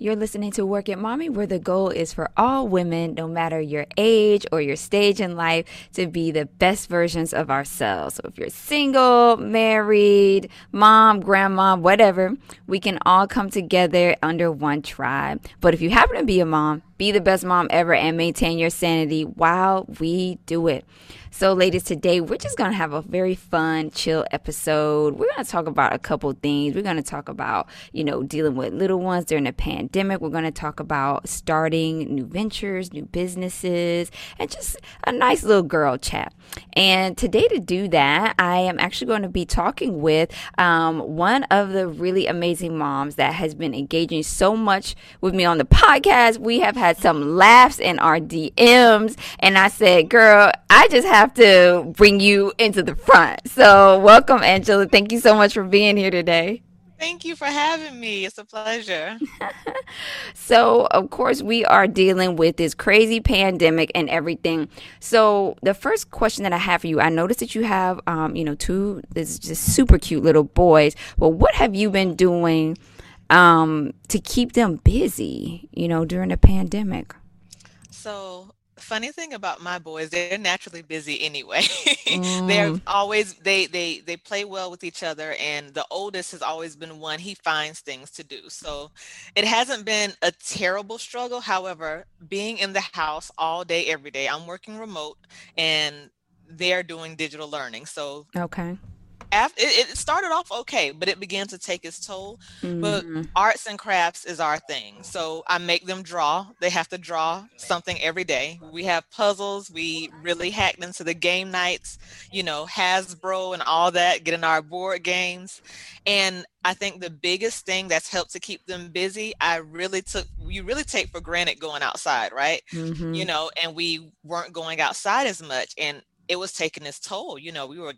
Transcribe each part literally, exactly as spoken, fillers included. You're listening to Work It Mommy, where the goal is for all women, no matter your age or your stage in life, to be the best versions of ourselves. So if you're single, married, mom, grandma, whatever, we can all come together under one tribe. But if you happen to be a mom, be the best mom ever and maintain your sanity while we do it. So ladies, today we're just going to have a very fun, chill episode. We're going to talk about a couple things. We're going to talk about, you know, dealing with little ones during the pandemic. We're going to talk about starting new ventures, new businesses, and just a nice little girl chat. And today to do that, I am actually going to be talking with um, one of the really amazing moms that has been engaging so much with me on the podcast. We have had some laughs in our D Ms, and I said, girl, I just have to bring you into the front. So welcome, Angela. Thank you so much for being here today. Thank you for having me. It's a pleasure. So, of course, we are dealing with this crazy pandemic and everything. So the first question that I have for you, I noticed that you have, um, you know, two this just super cute little boys. Well, what have you been doing um to keep them busy, you know, during the pandemic? So funny thing about my boys, they're naturally busy anyway. Mm. They're always they they they play well with each other, and the oldest has always been one. He finds things to do, so it hasn't been a terrible struggle. However, being in the house all day every day, I'm working remote and they're doing digital learning, so okay. After, it started off okay, but it began to take its toll. Mm-hmm. But arts and crafts is our thing. So I make them draw. They have to draw something every day. We have puzzles. We really hacked into the game nights, you know, Hasbro and all that, getting our board games. And I think the biggest thing that's helped to keep them busy, I really took, you really take for granted going outside, right? Mm-hmm. You know, and we weren't going outside as much. And it was taking its toll. You know, we were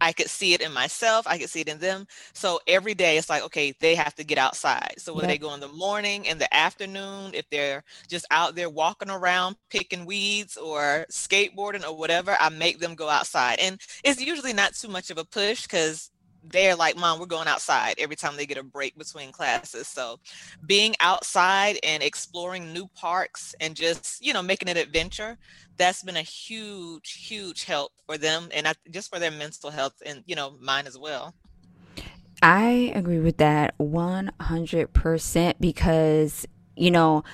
I could see it in myself. I could see it in them. So every day it's like, okay, they have to get outside. So whether yeah. they go in the morning, in the afternoon, if they're just out there walking around, picking weeds or skateboarding or whatever, I make them go outside. And it's usually not too much of a push because they're like, mom, we're going outside every time they get a break between classes. So being outside and exploring new parks and just, you know, making it an adventure, that's been a huge, huge help for them. And I, just for their mental health and, you know, mine as well. I agree with that one hundred percent because, you know,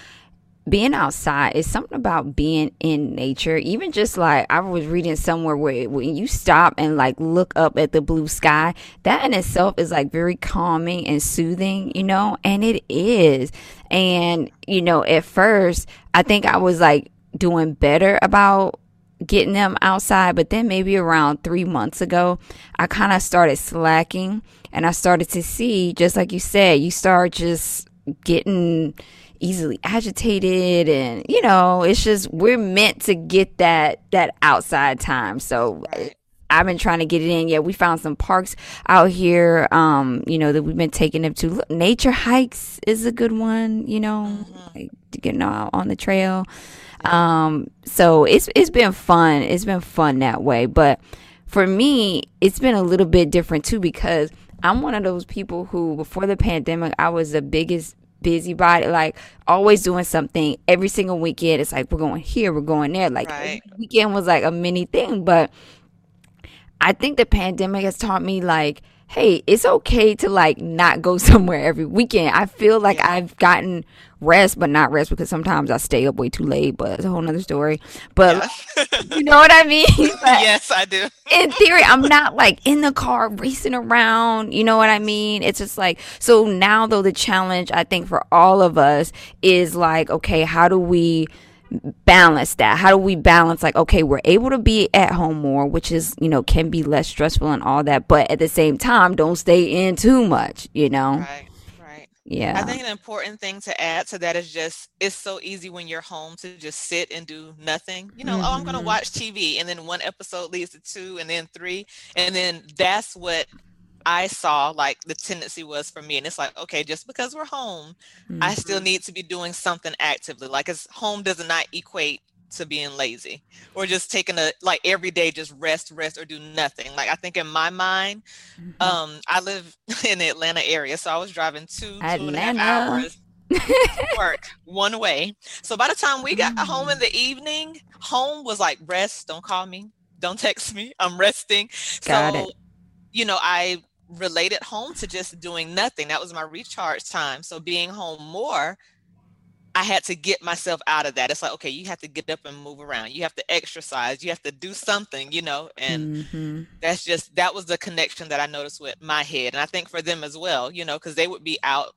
being outside is something about being in nature. Even just like I was reading somewhere where when you stop and like look up at the blue sky, that in itself is like very calming and soothing, you know, and it is. And, you know, at first I think I was like doing better about getting them outside, but then maybe around three months ago, I kind of started slacking and I started to see, just like you said, you start just getting easily agitated, and you know, it's just we're meant to get that that outside time. So right. I've been trying to get it in. Yeah, we found some parks out here, um, you know, that we've been taking them to. Look, nature hikes is a good one, you know, mm-hmm. like getting out on the trail. Um, so it's it's been fun. It's been fun that way. But for me, it's been a little bit different too because I'm one of those people who, before the pandemic, I was the biggest busybody, like always doing something every single weekend. It's like we're going here, we're going there. Like right. every weekend was like a mini thing. But I think the pandemic has taught me like, hey, it's okay to like not go somewhere every weekend. I feel like yeah. I've gotten rest, but not rest because sometimes I stay up way too late, but it's a whole nother story. But yeah. you know what I mean? Like, yes, I do. In theory, I'm not like in the car racing around. You know what I mean? It's just like, so now though, the challenge I think for all of us is like, okay, how do we balance that? How do we balance like, okay, we're able to be at home more, which is, you know, can be less stressful and all that, but at the same time, don't stay in too much, you know? Right. Yeah. I think an important thing to add to that is just it's so easy when you're home to just sit and do nothing. You know, mm-hmm. oh, I'm going to watch T V. And then one episode leads to two and then three. And then that's what I saw like the tendency was for me. And it's like, okay, just because we're home, mm-hmm. I still need to be doing something actively. Like it's, home does not equate to being lazy or just taking a like every day just rest rest or do nothing. Like I think in my mind, mm-hmm. um I live in the Atlanta area, so I was driving two, Atlanta. two and a half hours work one way. So by the time we got mm. home in the evening, home was like rest. Don't call me. Don't text me. I'm resting. Got so, it. you know, I related home to just doing nothing. That was my recharge time. So being home more, I had to get myself out of that. It's like, okay, you have to get up and move around. You have to exercise. You have to do something, you know, and mm-hmm. that's just, that was the connection that I noticed with my head. And I think for them as well, you know, because they would be out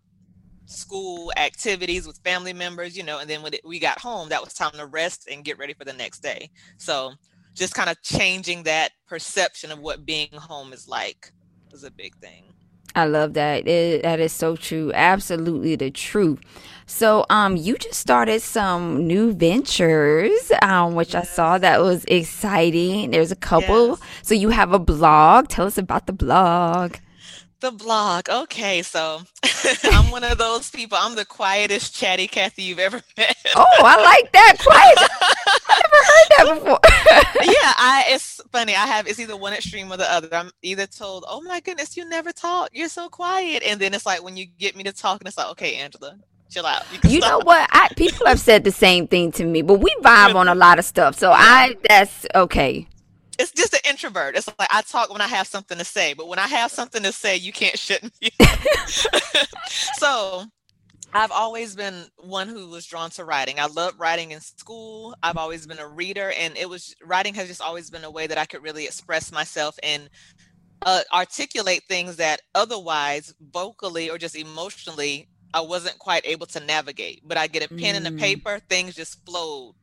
school activities with family members, you know, and then when we got home, that was time to rest and get ready for the next day. So just kind of changing that perception of what being home is like was a big thing. I love that. It, that is so true. Absolutely the truth. So um, you just started some new ventures, um, which yes. I saw that was exciting. There's a couple. Yes. So you have a blog. Tell us about the blog. The blog. Okay. So I'm one of those people. I'm the quietest chatty Kathy you've ever met. Oh, I like that. Quiet. I've never heard that before. yeah. I, it's funny. I have, it's either one extreme or the other. I'm either told, oh my goodness, you never talk. You're so quiet. And then it's like, when you get me to talk and it's like, okay, Angela, chill out. You, you know what? I, people have said the same thing to me, but we vibe on a lot of stuff. So yeah. I, that's okay. It's just an introvert. It's like I talk when I have something to say, but when I have something to say, you can't shut me up. So I've always been one who was drawn to writing. I loved writing in school. I've always been a reader, and it was writing has just always been a way that I could really express myself and uh, articulate things that otherwise vocally or just emotionally I wasn't quite able to navigate. But I get a pen mm. and a paper, things just flowed.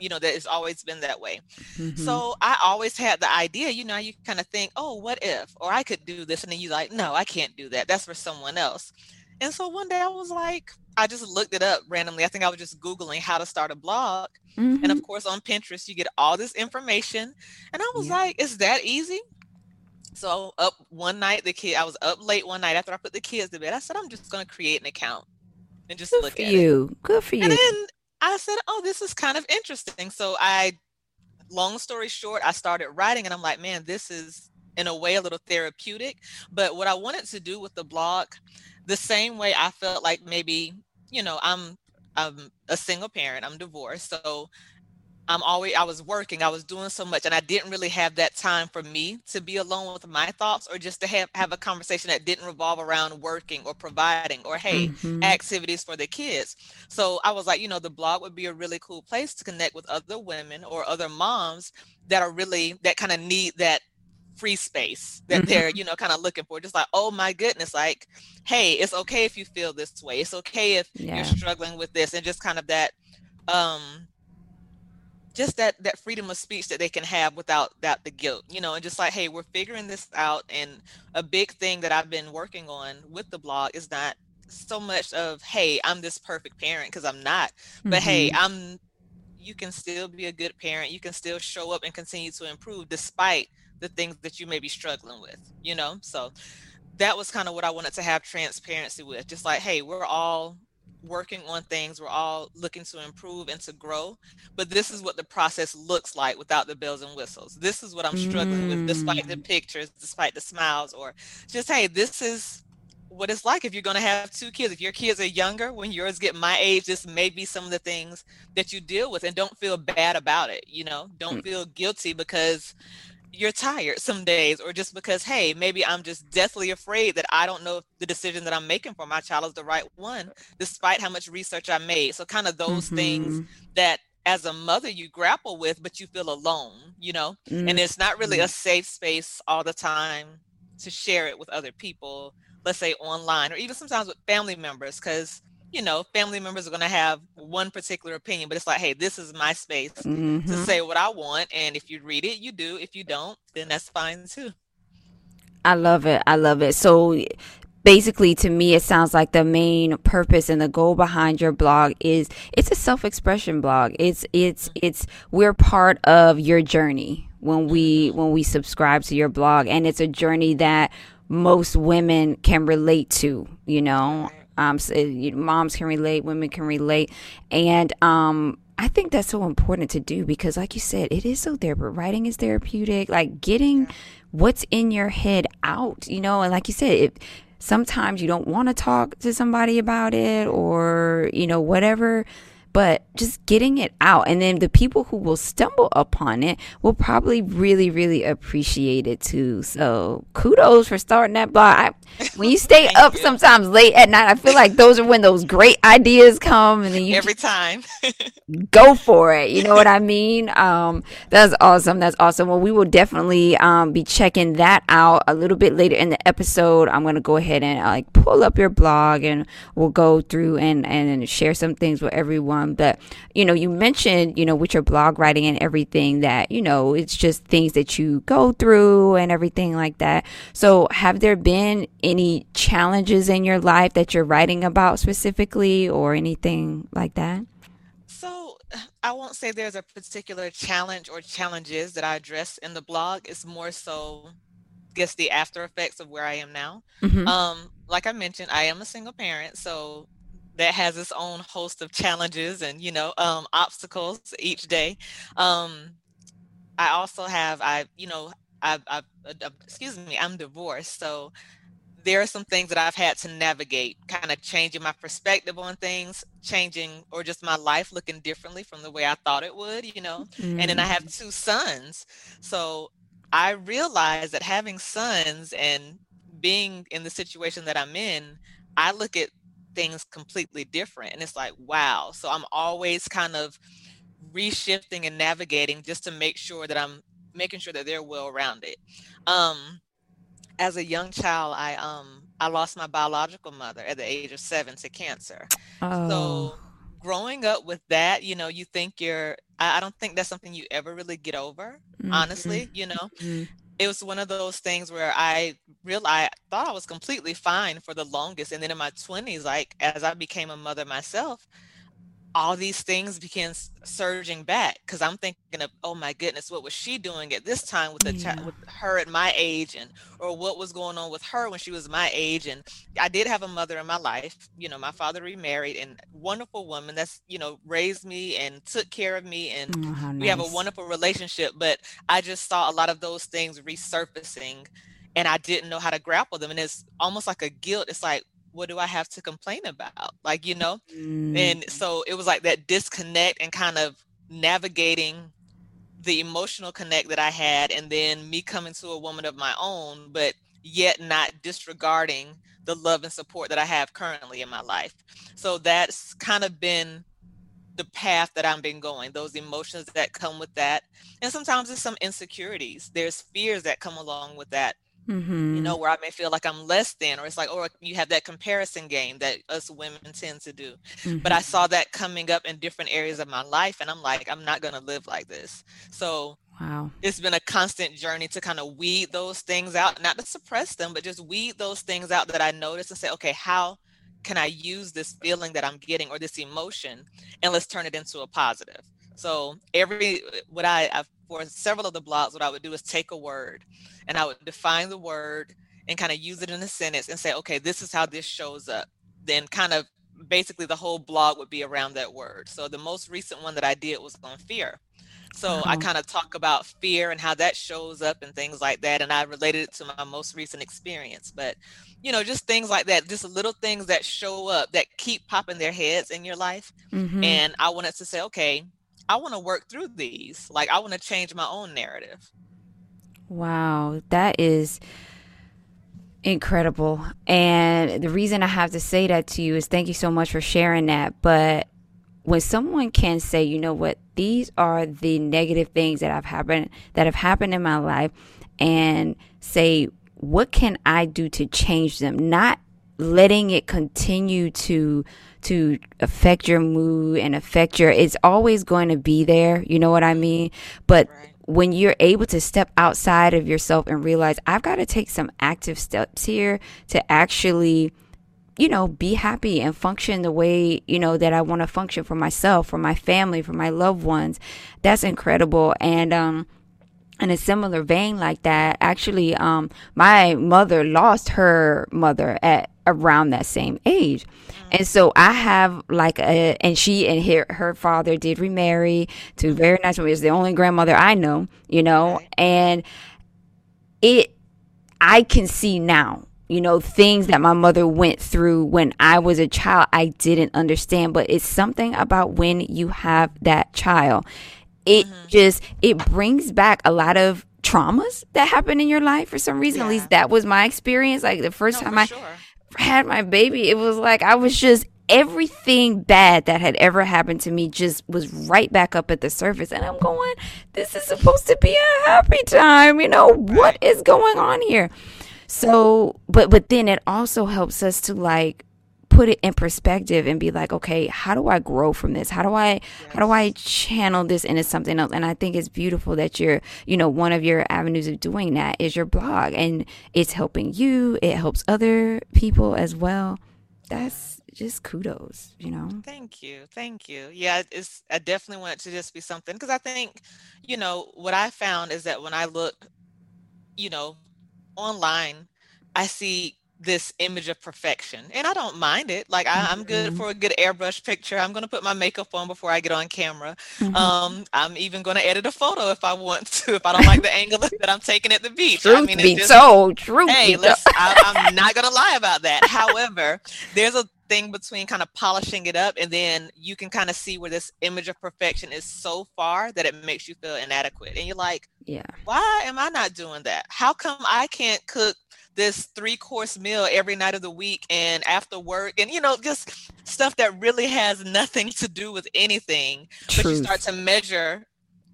You know, that it's always been that way. Mm-hmm. So I always had the idea, you know, you kind of think, oh, what if, or I could do this. And then you like, no, I can't do that. That's for someone else. And so one day I was like, I just looked it up randomly. I think I was just Googling how to start a blog. Mm-hmm. And of course on Pinterest, you get all this information. And I was yeah. like, it's that easy. So up one night, the kid, I was up late one night after I put the kids to bed. I said, I'm just going to create an account and just Good look for at you. It. Good for you. And then I said, oh, this is kind of interesting. So I, long story short, I started writing and I'm like, man, this is in a way a little therapeutic. But what I wanted to do with the blog, the same way I felt like maybe, you know, I'm I'm a single parent, I'm divorced. So I'm always, I was working, I was doing so much and I didn't really have that time for me to be alone with my thoughts or just to have, have a conversation that didn't revolve around working or providing or, hey, mm-hmm. activities for the kids. So I was like, you know, the blog would be a really cool place to connect with other women or other moms that are really, that kind of need that free space that mm-hmm. they're, you know, kind of looking for. Just like, oh my goodness, like, hey, it's okay if you feel this way. It's okay if yeah. you're struggling with this and just kind of that, um, just that that freedom of speech that they can have without that the guilt, you know, and just like, hey, we're figuring this out. And a big thing that I've been working on with the blog is not so much of, hey, I'm this perfect parent, because I'm not, but mm-hmm. hey, I'm, you can still be a good parent. You can still show up and continue to improve despite the things that you may be struggling with, you know? So that was kind of what I wanted to have transparency with, just like, hey, we're all working on things, we're all looking to improve and to grow, but this is what the process looks like without the bells and whistles. This is what I'm struggling mm. with, despite the pictures, despite the smiles, or just, hey, this is what it's like if you're going to have two kids. If your kids are younger, when yours get my age, this may be some of the things that you deal with, and don't feel bad about it, you know. Don't mm. feel guilty because you're tired some days, or just because, hey, maybe I'm just deathly afraid that I don't know if the decision that I'm making for my child is the right one, despite how much research I made. So kind of those mm-hmm. things that as a mother you grapple with, but you feel alone, you know, mm-hmm. and it's not really a safe space all the time to share it with other people, let's say online, or even sometimes with family members, because you know, family members are going to have one particular opinion, but it's like, hey, this is my space mm-hmm. to say what I want. And if you read it, you do. If you don't, then that's fine too. I love it. I love it. So basically, to me, it sounds like the main purpose and the goal behind your blog is it's a self-expression blog. It's it's mm-hmm. it's we're part of your journey when we when we subscribe to your blog. And it's a journey that most women can relate to, you know. Um, so, you know, moms can relate, women can relate. And um, I think that's so important to do because, like you said, it is so therapeutic. Writing is therapeutic, like getting what's in your head out, you know, and like you said, it, sometimes you don't want to talk to somebody about it, or, you know, whatever, but just getting it out. And then the people who will stumble upon it will probably really, really appreciate it too. So kudos for starting that blog. I, when you stay up you. sometimes late at night, I feel like those are when those great ideas come. And then you every time go for it. You know what I mean? Um, that's awesome. That's awesome. Well, we will definitely um, be checking that out a little bit later in the episode. I'm going to go ahead and like pull up your blog, and we'll go through and, and share some things with everyone. But, you know, you mentioned, you know, with your blog writing and everything that, you know, it's just things that you go through and everything like that. So have there been any challenges in your life that you're writing about specifically or anything like that? So I won't say there's a particular challenge or challenges that I address in the blog. It's more so, I guess, the after effects of where I am now. Mm-hmm. Um, like I mentioned, I am a single parent, so that has its own host of challenges and, you know, um, obstacles each day. Um, I also have, I, you know, I, I, I, excuse me, I'm divorced. So there are some things that I've had to navigate, kind of changing my perspective on things, changing, or just my life looking differently from the way I thought it would, you know. Mm-hmm. And then I have two sons. So I realized that having sons and being in the situation that I'm in, I look at things completely different, and it's like, wow. So I'm always kind of reshifting and navigating just to make sure that I'm making sure that they're well-rounded. Um, as a young child, I um I lost my biological mother at the age of seven to cancer. Oh. So growing up with that, you know, you think you're, I, I don't think that's something you ever really get over, mm-hmm. honestly, you know. Mm-hmm. It was one of those things where I realized I thought I was completely fine for the longest. And then in my twenties, like as I became a mother myself, all these things began surging back because I'm thinking of, oh my goodness, what was she doing at this time with the yeah. child, with her at my age, and or what was going on with her when she was my age. And I did have a mother in my life. You know, my father remarried, and wonderful woman that's, you know, raised me and took care of me, and oh, how nice. We have a wonderful relationship. But I just saw a lot of those things resurfacing, and I didn't know how to grapple them. And it's almost like a guilt. It's like, what do I have to complain about? Like, you know, mm. and so it was like that disconnect and kind of navigating the emotional connect that I had, and then me coming to a woman of my own, but yet not disregarding the love and support that I have currently in my life. So that's kind of been the path that I've been going, those emotions that come with that. And sometimes there's some insecurities, there's fears that come along with that. Mm-hmm. You know, where I may feel like I'm less than, or it's like, or you have that comparison game that us women tend to do. Mm-hmm. But I saw that coming up in different areas of my life, and I'm like, I'm not going to live like this. So wow. It's been a constant journey to kind of weed those things out, not to suppress them, but just weed those things out that I noticed and say, okay, how can I use this feeling that I'm getting or this emotion, and let's turn it into a positive. So every, what I, I've for several of the blogs, what I would do is take a word, and I would define the word and kind of use it in a sentence and say, okay, this is how this shows up. Then kind of basically the whole blog would be around that word. So the most recent one that I did was on fear. So oh. I kind of talk about fear and how that shows up and things like that. And I related it to my most recent experience, but you know, just things like that, just little things that show up that keep popping their heads in your life. Mm-hmm. And I wanted to say, okay, I want to work through these. Like, I want to change my own narrative. Wow, that is incredible. And the reason I have to say that to you is thank you so much for sharing that. But when someone can say, you know what, these are the negative things that have happened, that have happened in my life, and say, what can I do to change them? Not letting it continue to to affect your mood and affect your, it's always going to be there, you know what I mean? But right. when you're able to step outside of yourself and realize I've got to take some active steps here to actually, you know, be happy and function the way, you know, that I want to function for myself, for my family, for my loved ones, that's incredible. And um in a similar vein like that, actually, um, my mother lost her mother at around that same age. And so I have like a, and she and her, her father did remarry to very nice women. It's the only grandmother I know, you know, and it, I can see now you know, things that my mother went through when I was a child, I didn't understand. But it's something about when you have that child. It mm-hmm. just, it brings back a lot of traumas that happened in your life for some reason. Yeah. At least that was my experience. Like the first no, time I sure. had my baby, it was like I was just, everything bad that had ever happened to me just was right back up at the surface. And I'm going, this is supposed to be a happy time. You know, what is going on here? So, but, but then it also helps us to like put it in perspective and be like, okay, how do I grow from this? How do I, yes. how do I channel this into something else? And I think it's beautiful that you're, you know, one of your avenues of doing that is your blog, and it's helping you. It helps other people as well. That's, just kudos, you know. Thank you. Thank you. Yeah, it's, I definitely want it to just be something, because I think, you know, what I found is that when I look, you know, online, I see this image of perfection, and I don't mind it. Like I, mm-hmm. I'm good for a good airbrush picture. I'm going to put my makeup on before I get on camera. Mm-hmm. Um, I'm even going to edit a photo if I want to, if I don't like the angle that I'm taking at the beach. Truth I mean, be just, so, truth hey, be let's, so. I, I'm not going to lie about that. However, there's a thing between kind of polishing it up, and then you can kind of see where this image of perfection is so far that it makes you feel inadequate, and you're like, yeah, why am I not doing that? How come I can't cook this three course meal every night of the week and after work, and you know, just stuff that really has nothing to do with anything. Truth. But you start to measure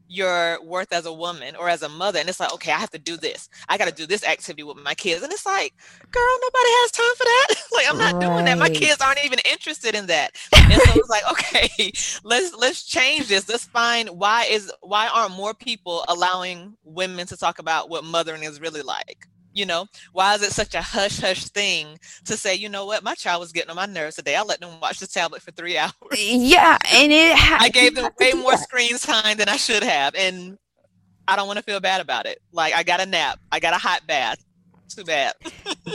your worth as a woman or as a mother, and it's like, okay, I have to do this, I got to do this activity with my kids, and it's like, girl, nobody has time for that. Like I'm not right. doing that. My kids aren't even interested in that. And so it's like, okay, let's let's change this. Let's find why is why aren't more people allowing women to talk about what mothering is really like? You know, why is it such a hush hush thing to say, you know what, my child was getting on my nerves today. I let them watch the tablet for three hours. Yeah, and it ha- I gave them way more screen time than I should have, and I don't want to feel bad about it. Like I got a nap, I got a hot bath. Too bad.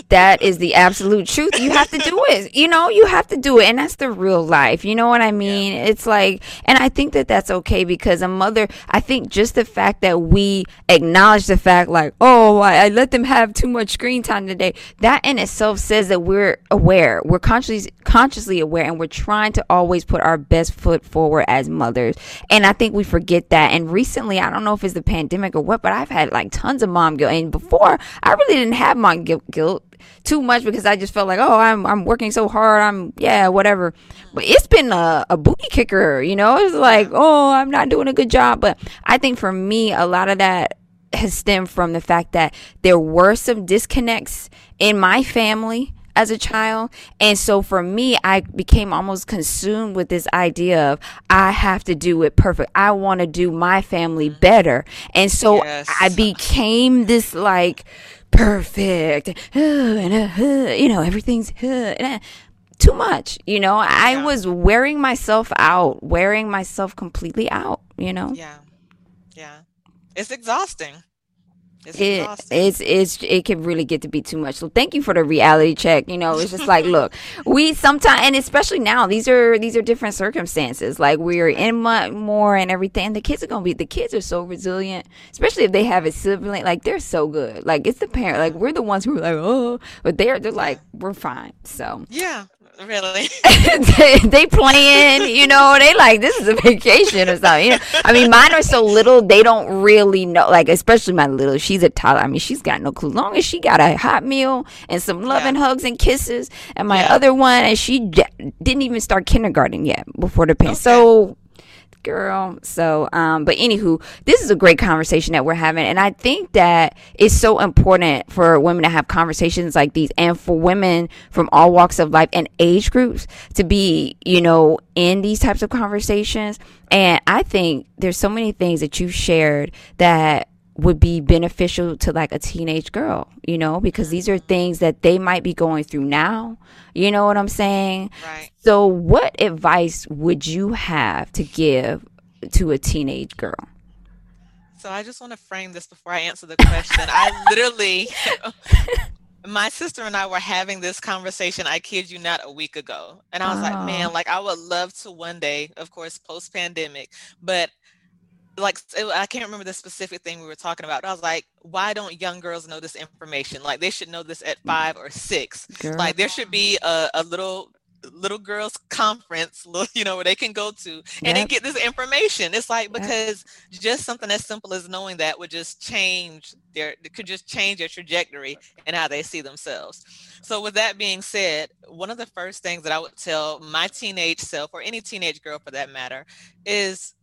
That is the absolute truth. You have to do it. You know, you have to do it. And that's the real life. You know what I mean? Yeah. It's like, and I think that that's okay, because a mother, I think just the fact that we acknowledge the fact like, oh, I, I let them have too much screen time today. That in itself says that we're aware. We're consciously, consciously aware, and we're trying to always put our best foot forward as mothers. And I think we forget that. And recently, I don't know if it's the pandemic or what, but I've had like tons of mom guilt. And before, I really didn't have my guilt, guilt too much, because I just felt like, oh, I'm I'm working so hard, I'm yeah whatever. But it's been a, a booty kicker, you know. It's like, oh, I'm not doing a good job. But I think for me, a lot of that has stemmed from the fact that there were some disconnects in my family as a child. And so for me, I became almost consumed with this idea of I have to do it perfect. I want to do my family better. And so yes. I became this like perfect, you know, everything's too much, you know. I yeah. was wearing myself out, wearing myself completely out, you know. Yeah, yeah, it's exhausting. It's it, exhausting. It's it's it can really get to be too much. So thank you for the reality check. You know, it's just like, look, we sometimes, and especially now, these are these are different circumstances. Like we're in much more and everything. And the kids are gonna be the kids are so resilient, especially if they have a sibling. Like they're so good. Like it's the parent. Like we're the ones who are like, oh, but they're they're like, we're fine. So yeah. Really, they, they playing, you know, they like, this is a vacation or something. You know? I mean, mine are so little, they don't really know, like, especially my little, she's a toddler. I mean, she's got no clue. Long as she got a hot meal and some love yeah. and hugs and kisses, and my yeah. other one, and she d- didn't even start kindergarten yet before the pandemic. Okay. So, girl, so, um, but anywho, this is a great conversation that we're having, and I think that it's so important for women to have conversations like these, and for women from all walks of life and age groups to be, you know, in these types of conversations. And I think there's so many things that you've shared that would be beneficial to like a teenage girl, you know, because these are things that they might be going through now. You know what I'm saying? Right. So what advice would you have to give to a teenage girl? So I just want to frame this before I answer the question. I literally, my sister and I were having this conversation, I kid you not, a week ago. And I was oh. like, man, like I would love to one day, of course, post pandemic, but like, I can't remember the specific thing we were talking about, but I was like, why don't young girls know this information? Like, they should know this at five or six. Girl. Like, there should be a, a little little girls conference, you know, where they can go to and yep. then get this information. It's like, because yep. just something as simple as knowing that would just change their, could just change their trajectory and how they see themselves. So with that being said, one of the first things that I would tell my teenage self, or any teenage girl for that matter, is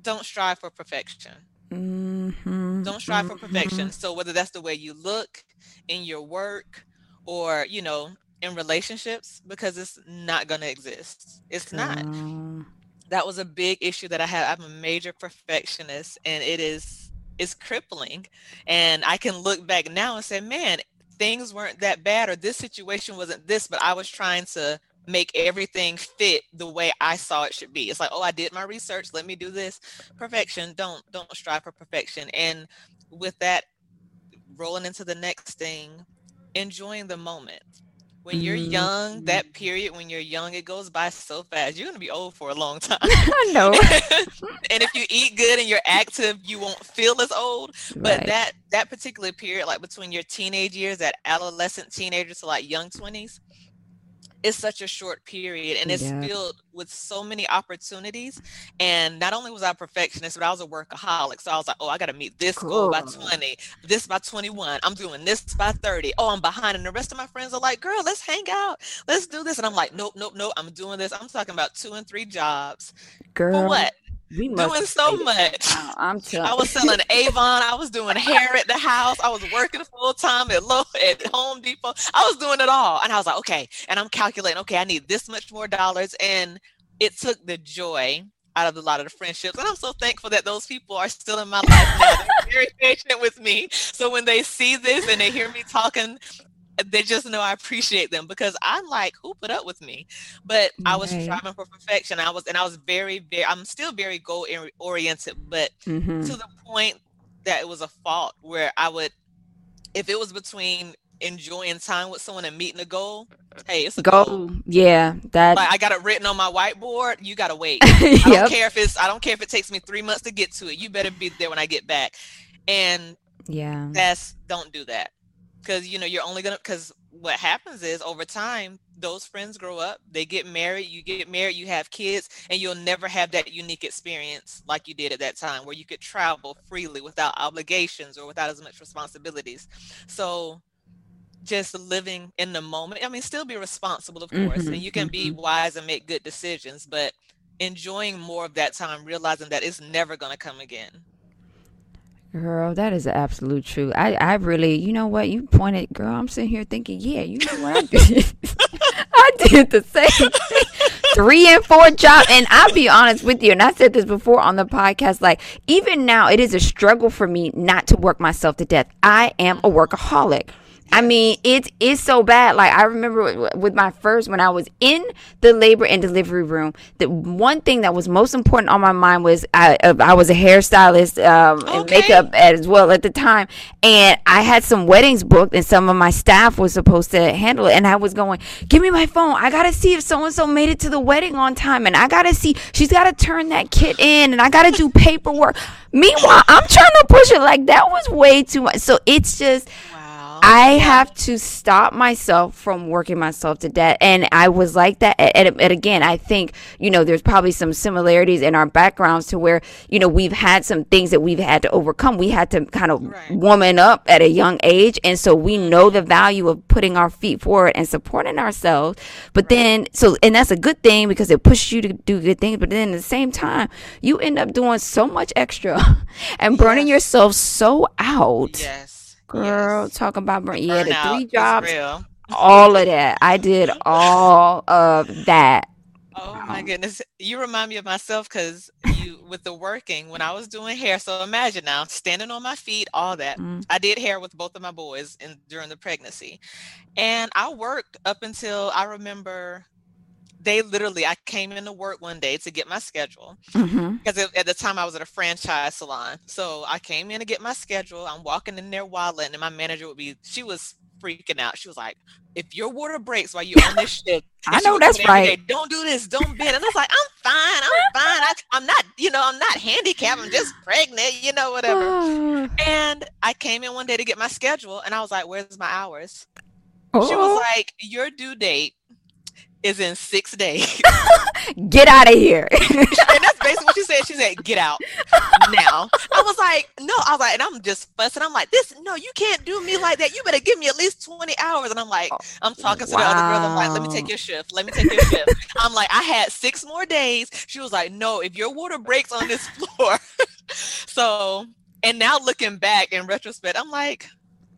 don't strive for perfection. Mm-hmm. Don't strive mm-hmm. for perfection. So whether that's the way you look in your work or, you know, in relationships, because it's not going to exist. It's not. Um, that was a big issue that I have. I'm a major perfectionist, and it is, it's crippling. And I can look back now and say, man, things weren't that bad, or this situation wasn't this, but I was trying to make everything fit the way I saw it should be. It's like, oh, I did my research, let me do this. Perfection. Don't, don't strive for perfection. And with that, rolling into the next thing, enjoying the moment. When you're young, that period, when you're young, it goes by so fast. You're going to be old for a long time. I know. And if you eat good and you're active, you won't feel as old. But right. that that particular period, like between your teenage years, that adolescent teenager to like young twenties, it's such a short period, and it's yeah. filled with so many opportunities. And not only was I a perfectionist, but I was a workaholic. So I was like, oh, I got to meet this cool. goal by twenty, this by twenty-one. I'm doing this by thirty. Oh, I'm behind. And the rest of my friends are like, girl, let's hang out. Let's do this. And I'm like, nope, nope, nope. I'm doing this. I'm talking about two and three jobs. Girl. For what? We doing so much. Oh, I'm telling. I was selling Avon. I was doing hair at the house. I was working full time at Low at Home Depot. I was doing it all, and I was like, okay. And I'm calculating. Okay, I need this much more dollars, and it took the joy out of a lot of the friendships. And I'm so thankful that those people are still in my life now. They're very patient with me. So when they see this and they hear me talking, they just know I appreciate them, because I'm like, who put up with me? But I was right. striving for perfection. I was, and I was very, very, I'm still very goal oriented, but mm-hmm. to the point that it was a fault where I would, if it was between enjoying time with someone and meeting a goal, hey, it's a goal. goal. Yeah, that. Like, I got it written on my whiteboard. You gotta wait. yep. I don't care if it's. I don't care if it takes me three months to get to it. You better be there when I get back. And yeah, that's don't do that. Because, you know, you're only going to, because what happens is over time, those friends grow up, they get married, you get married, you have kids, and you'll never have that unique experience like you did at that time, where you could travel freely without obligations or without as much responsibilities. So just living in the moment, I mean, still be responsible, of course, mm-hmm, and you can mm-hmm. be wise and make good decisions, but enjoying more of that time, realizing that it's never going to come again. Girl, that is absolute truth. I, I really, you know what? You pointed, girl, I'm sitting here thinking, yeah, you know what I did? I did the same thing. Three and four jobs. And I'll be honest with you, and I said this before on the podcast, like, even now, it is a struggle for me not to work myself to death. I am a workaholic. I mean, it is so bad. Like, I remember with my first, when I was in the labor and delivery room, the one thing that was most important on my mind was I, I was a hairstylist um, okay. and makeup as well at the time. And I had some weddings booked, and some of my staff was supposed to handle it. And I was going, give me my phone. I got to see if so-and-so made it to the wedding on time. And I got to see, she's got to turn that kit in, and I got to do paperwork. Meanwhile, I'm trying to push it. Like, that was way too much. So it's just... I have to stop myself from working myself to death. And I was like that. And, and again, I think, you know, there's probably some similarities in our backgrounds to where, you know, we've had some things that we've had to overcome. We had to kind of right. woman up at a young age. And so we know the value of putting our feet forward and supporting ourselves. But right. then, so, and that's a good thing, because it pushes you to do good things. But then at the same time, you end up doing so much extra and burning yes. yourself so out. Yes. Girl, yes. talk about burn. Yeah, the three jobs, all of that. I did all of that. Oh wow. My goodness, you remind me of myself, because you with the working when I was doing hair. So imagine now standing on my feet, all that. Mm. I did hair with both of my boys and during the pregnancy, and I worked up until I remember. They literally, I came into work one day to get my schedule, because mm-hmm. at the time I was at a franchise salon. So I came in to get my schedule. I'm walking in there wilding, and my manager would be, she was freaking out. She was like, if your water breaks while you're on this shit, I know that's right. Day, don't do this. Don't bend. And I was like, I'm fine. I'm fine. I, I'm not, you know, I'm not handicapped. I'm just pregnant, you know, whatever. And I came in one day to get my schedule and I was like, where's my hours? Oh. She was like, your due date is in six days. Get out of here. And that's basically what she said. She said, get out now. I was like, no. I was like, and I'm just fussing. I'm like, this, no, you can't do me like that. You better give me at least twenty hours. And I'm like, I'm talking to wow. the other girl. I'm like, let me take your shift. Let me take your shift. I'm like, I had six more days. She was like, no, if your water breaks on this floor. So, and now looking back in retrospect, I'm like,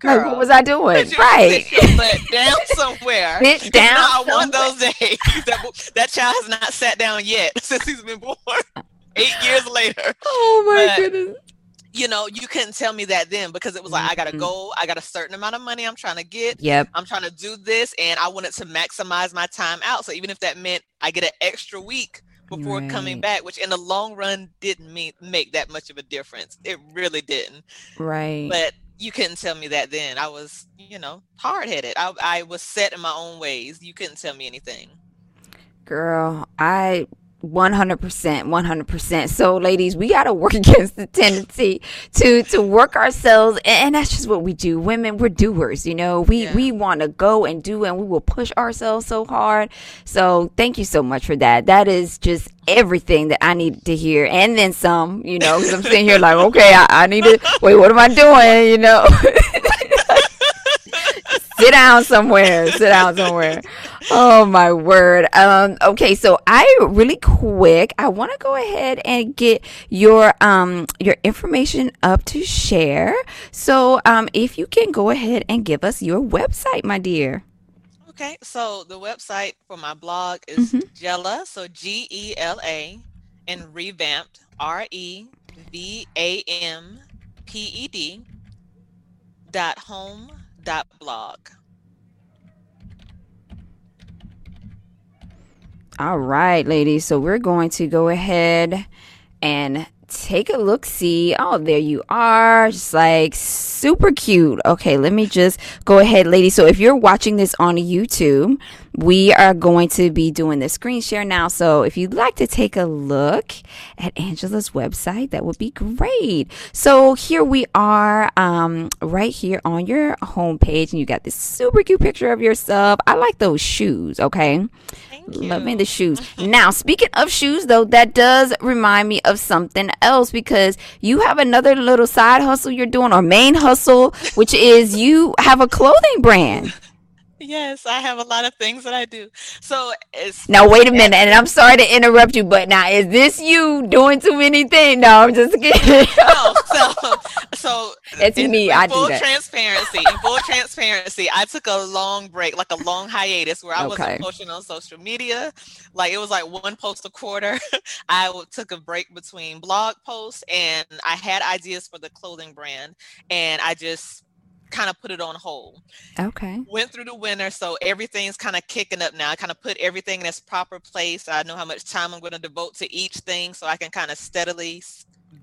girl, like, what was I doing? Right. Sit your butt down somewhere. Sit down. I want those days. That, that child has not sat down yet since he's been born. Eight years later. Oh, my but, goodness. You know, you couldn't tell me that then because it was like, mm-hmm. I got to go. I got a certain amount of money I'm trying to get. Yep. I'm trying to do this. And I wanted to maximize my time out. So even if that meant I get an extra week before right. coming back, which in the long run didn't mean, make that much of a difference. It really didn't. Right. But you couldn't tell me that then. I was, you know, hard-headed. I, I was set in my own ways. You couldn't tell me anything. Girl, I one hundred percent, one hundred percent. So, ladies, we got to work against the tendency to to work ourselves. And that's just what we do. Women, we're doers, you know. We, yeah. we want to go and do, and we will push ourselves so hard. So, thank you so much for that. That is just everything that I needed to hear, and then some, you know, because I'm sitting here like, okay, I, I need to, wait, what am I doing, you know? Sit down somewhere, sit down somewhere. Oh, my word. Um, okay, so I really quick, I want to go ahead and get your um your information up to share. So um, if you can go ahead and give us your website, my dear. Okay, so the website for my blog is mm-hmm. Jella, so G E L A, and Revamped, R E V A M P E D, dot home, dot blog. All right, ladies, so we're going to go ahead and take a look, see. Oh, there you are. Just like super cute. Okay, let me just go ahead, ladies. So if you're watching this on YouTube, we are going to be doing the screen share now. So if you'd like to take a look at Angela's website, that would be great. So here we are, um, right here on your homepage, and you got this super cute picture of yourself. I like those shoes. Okay. Thank you. Loving the shoes. Now, speaking of shoes, though, that does remind me of something else, because you have another little side hustle you're doing, or main hustle, which is you have a clothing brand. Yes, I have a lot of things that I do. So it's now wait a minute, and I'm sorry to interrupt you, but now is this you doing too many things? No, I'm just kidding. No, so so it's in, me. In I full do that. transparency. In full transparency, I took a long break, like a long hiatus, where I okay. wasn't posting on social media. Like it was like one post a quarter. I took a break between blog posts, and I had ideas for the clothing brand, and I just kind of put it on hold. Okay. Went through the winter, so everything's kind of kicking up now. I kind of put everything in its proper place. I know how much time I'm going to devote to each thing, so I can kind of steadily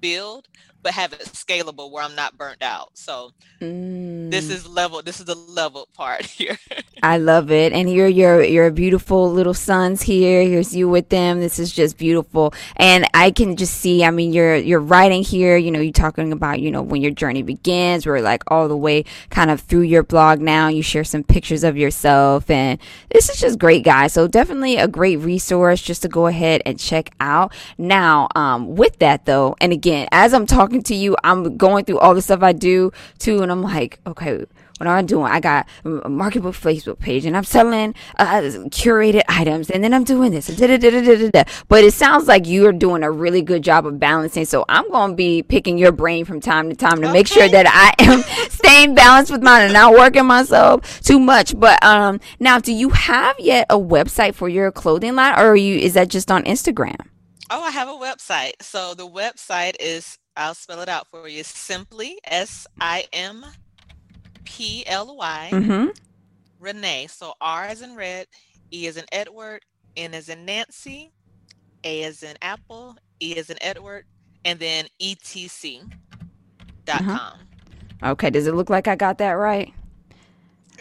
build, but have it scalable where I'm not burnt out. So mm. this is level. This is the level part here. I love it. And here your your beautiful little sons here. Here's you with them. This is just beautiful. And I can just see, I mean, you're, you're writing here, you know, you're talking about, you know, when your journey begins, we're like all the way kind of through your blog now. You share some pictures of yourself, and this is just great, guys. So definitely a great resource just to go ahead and check out. Now, um, with that though, and again, as I'm talking to you, I'm going through all the stuff I do too, and I'm like, okay, what am I doing? I got a marketable Facebook page, and I'm selling uh, curated items, and then I'm doing this. Da, da, da, da, da, da. But it sounds like you are doing a really good job of balancing. So I'm going to be picking your brain from time to time to okay. make sure that I am staying balanced with mine and not working myself too much. But um, now, do you have yet a website for your clothing line, or are you is that just on Instagram? Oh, I have a website. So the website is, I'll spell it out for you. Simply, S I M P L Y, mm-hmm. Renee. So R as in red, E as in Edward, N as in Nancy, A as in Apple, E as in Edward, and then E T C dot com. Mm-hmm. Okay, does it look like I got that right?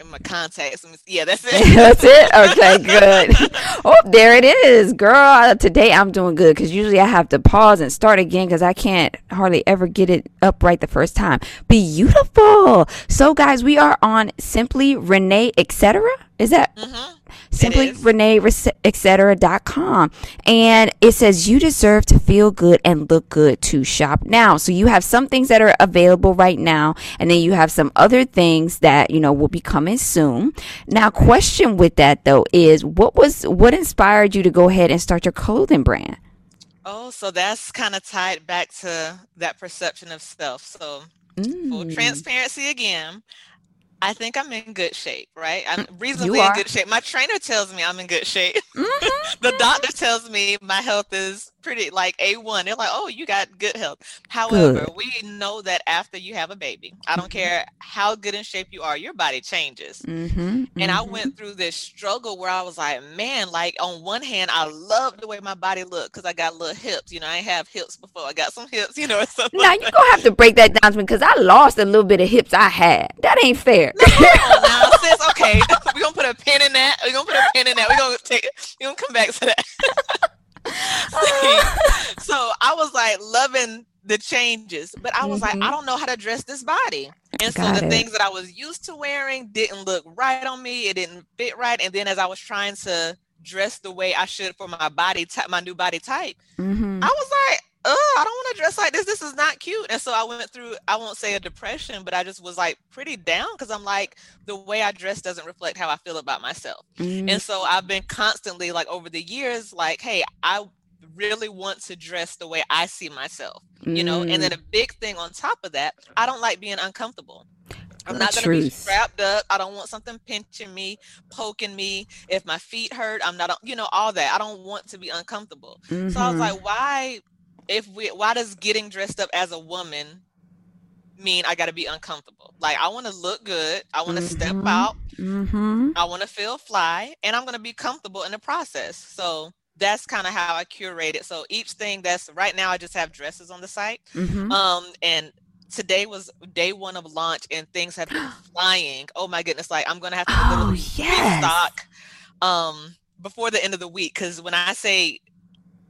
in my contacts. Yeah, that's it. That's it? Okay, good. Oh, there it is, girl. Today I'm doing good because usually I have to pause and start again because I can't hardly ever get it up right the first time. Beautiful. So, guys, we are on Simply Renee Etc. Is that mm-hmm. Simply Renee et cetera dot com? And it says you deserve to feel good and look good to shop now. So you have some things that are available right now, and then you have some other things that, you know, will be coming soon. Now, question with that though is what was what inspired you to go ahead and start your clothing brand? Oh, so that's kind of tied back to that perception of self. So mm. full transparency again. I think I'm in good shape, right? I'm reasonably in good shape. My trainer tells me I'm in good shape. Mm-hmm. The doctor tells me my health is pretty like A one. They're like, oh, you got good health. However, good. We know that after you have a baby, I don't mm-hmm. care how good in shape you are, your body changes. Mm-hmm. And mm-hmm. I went through this struggle where I was like, man, like on one hand, I love the way my body looked because I got little hips. You know, I ain't have hips before. I got some hips, you know. Or something. Now, you're going to have to break that down to me because I lost a little bit of hips I had. That ain't fair. No, now, sis, okay, we're gonna put a pin in that. We're gonna put a pin in that. We're gonna take we're gonna come back to that. See, so I was like loving the changes, but I was mm-hmm. like, I don't know how to dress this body. And Got so the it. Things that I was used to wearing didn't look right on me, it didn't fit right. And then as I was trying to dress the way I should for my body type, my new body type, mm-hmm. I was like, oh, I don't want to dress like this. This is not cute. And so I went through, I won't say a depression, but I just was like pretty down because I'm like, the way I dress doesn't reflect how I feel about myself. Mm-hmm. And so I've been constantly like over the years, like, hey, I really want to dress the way I see myself, mm-hmm. you know? And then a big thing on top of that, I don't like being uncomfortable. I'm not going to be strapped up. I don't want something pinching me, poking me. If my feet hurt, I'm not, you know, all that. I don't want to be uncomfortable. Mm-hmm. So I was like, why... If we, why does getting dressed up as a woman mean I got to be uncomfortable? Like, I want to look good. I want to mm-hmm. step out. Mm-hmm. I want to feel fly, and I'm going to be comfortable in the process. So that's kind of how I curate it. So each thing that's right now, I just have dresses on the site. Mm-hmm. Um, and today was day one of launch, and things have been flying. Oh my goodness. Like, I'm going to have to oh, literally yes. restock um, before the end of the week. Cause when I say,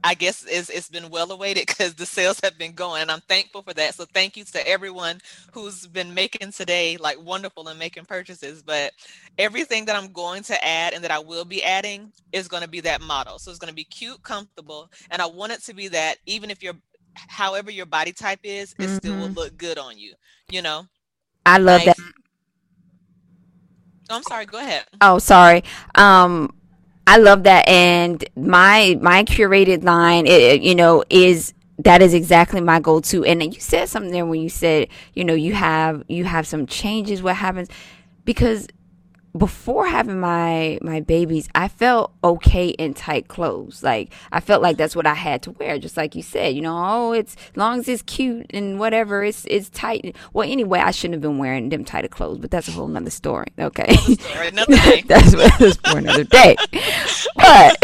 I guess it's, it's been well awaited because the sales have been going, and I'm thankful for that. So thank you to everyone who's been making today like wonderful and making purchases. But everything that I'm going to add and that I will be adding is going to be that model. So it's going to be cute, comfortable. And I want it to be that even if you're, however your body type is, it mm-hmm. still will look good on you, you know? I love like, that. Oh, I'm sorry. Go ahead. Oh, sorry. Um, I love that. And my my curated line, it, you know, is that is exactly my go-to. And you said something there when you said, you know, you have you have some changes. What happens? Because before having my my babies, I felt okay in tight clothes. Like, I felt like that's what I had to wear. Just like you said, you know, oh, it's as long as it's cute and whatever, it's it's tight. Well, anyway, I shouldn't have been wearing them tighter clothes, but that's a whole nother story. Okay, another day. That's what it is for another day. But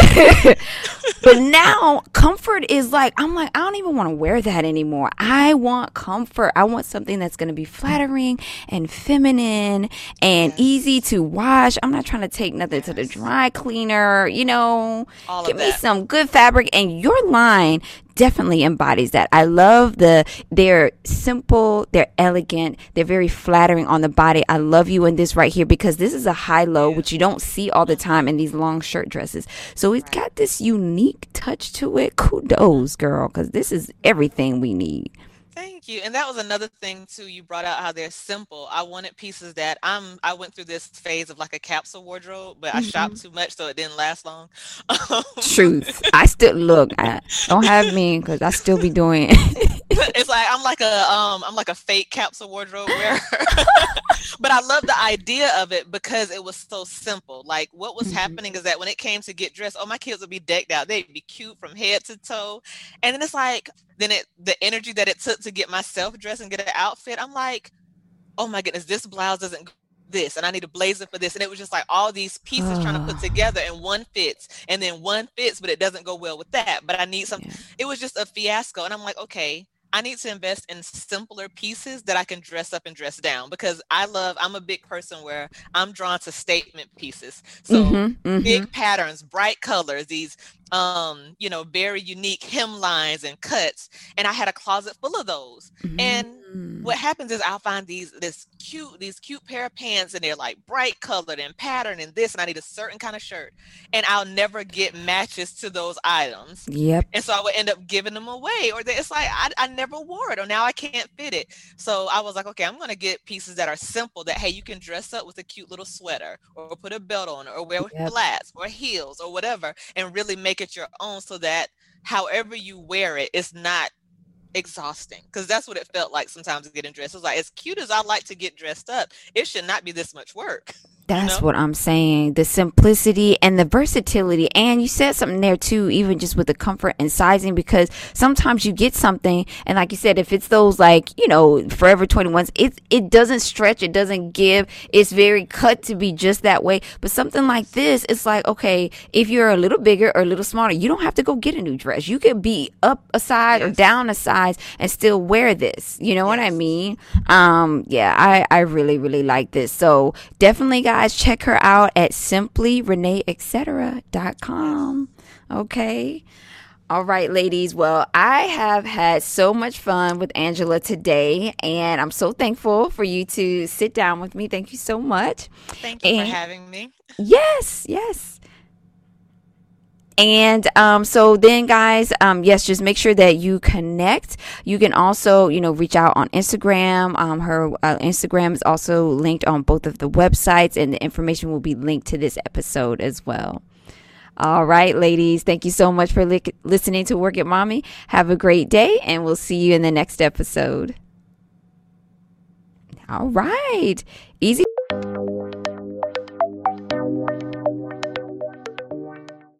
but now comfort is like, I'm like, I don't even want to wear that anymore. I want comfort. I want something that's going to be flattering and feminine and easy to wear. Wash. I'm not trying to take nothing yes. to the dry cleaner, you know. All Give me some good fabric, and your line definitely embodies that. I love the they're simple, they're elegant, they're very flattering on the body. I love you in this right here because this is a high low, yeah. which you don't see all the time in these long shirt dresses. So it's right. got this unique touch to it. Kudos, girl, because this is everything we need. Thank you. And that was another thing too. You brought out how they're simple. I wanted pieces that I'm, I went through this phase of like a capsule wardrobe, but mm-hmm. I shopped too much. So it didn't last long. Truth. I still look, I don't have me cause I still be doing it. It's like, I'm like a, um, I'm like a fake capsule wardrobe wearer, but I love the idea of it because it was so simple. Like, what was mm-hmm. happening is that when it came to get dressed, oh, my kids would be decked out. They'd be cute from head to toe. And then it's like, then it, the energy that it took to get myself dressed and get an outfit, I'm like, oh my goodness, this blouse doesn't go this, and I need a blazer for this. And it was just like all these pieces uh. trying to put together, and one fits, and then one fits, but it doesn't go well with that. But I need something. Yeah. It was just a fiasco. And I'm like, okay, I need to invest in simpler pieces that I can dress up and dress down, because I love, I'm a big person where I'm drawn to statement pieces. So mm-hmm, mm-hmm. big patterns, bright colors, these, um, you know, very unique hemlines and cuts. And I had a closet full of those. Mm-hmm. And what happens is I'll find these, this cute, these cute pair of pants, and they're like bright colored and patterned and this, and I need a certain kind of shirt, and I'll never get matches to those items. Yep. And so I would end up giving them away, or it's like, I, I never wore it, or now I can't fit it. So I was like, okay, I'm going to get pieces that are simple, that, hey, you can dress up with a cute little sweater, or put a belt on, or wear yep. flats or heels or whatever, and really make it your own, so that however you wear it, it's not exhausting. Because that's what it felt like sometimes getting dressed. It was like, as cute as I like to get dressed up, it should not be this much work. That's you know? what I'm saying. The simplicity and the versatility. And you said something there too, even just with the comfort and sizing, because sometimes you get something, and like you said, if it's those, like, you know, Forever twenty-ones, it, it doesn't stretch. It doesn't give. It's very cut to be just that way. But something like this, it's like, okay, if you're a little bigger or a little smaller, you don't have to go get a new dress. You could be up a size yes. or down a size and still wear this. You know yes. what I mean? Um, yeah, I, I really, really like this. So definitely, guys, Guys, check her out at simply renee et cetera dot com. Okay. All right, ladies. Well, I have had so much fun with Angela today, and I'm so thankful for you to sit down with me. Thank you so much. Thank you and for having me. Yes, yes. And um, so then, guys, um, yes, just make sure that you connect. You can also, you know, reach out on Instagram. Um, her uh, Instagram is also linked on both of the websites, and the information will be linked to this episode as well. All right, ladies, thank you so much for li- listening to Work It Mommy. Have a great day, and we'll see you in the next episode. All right. Easy.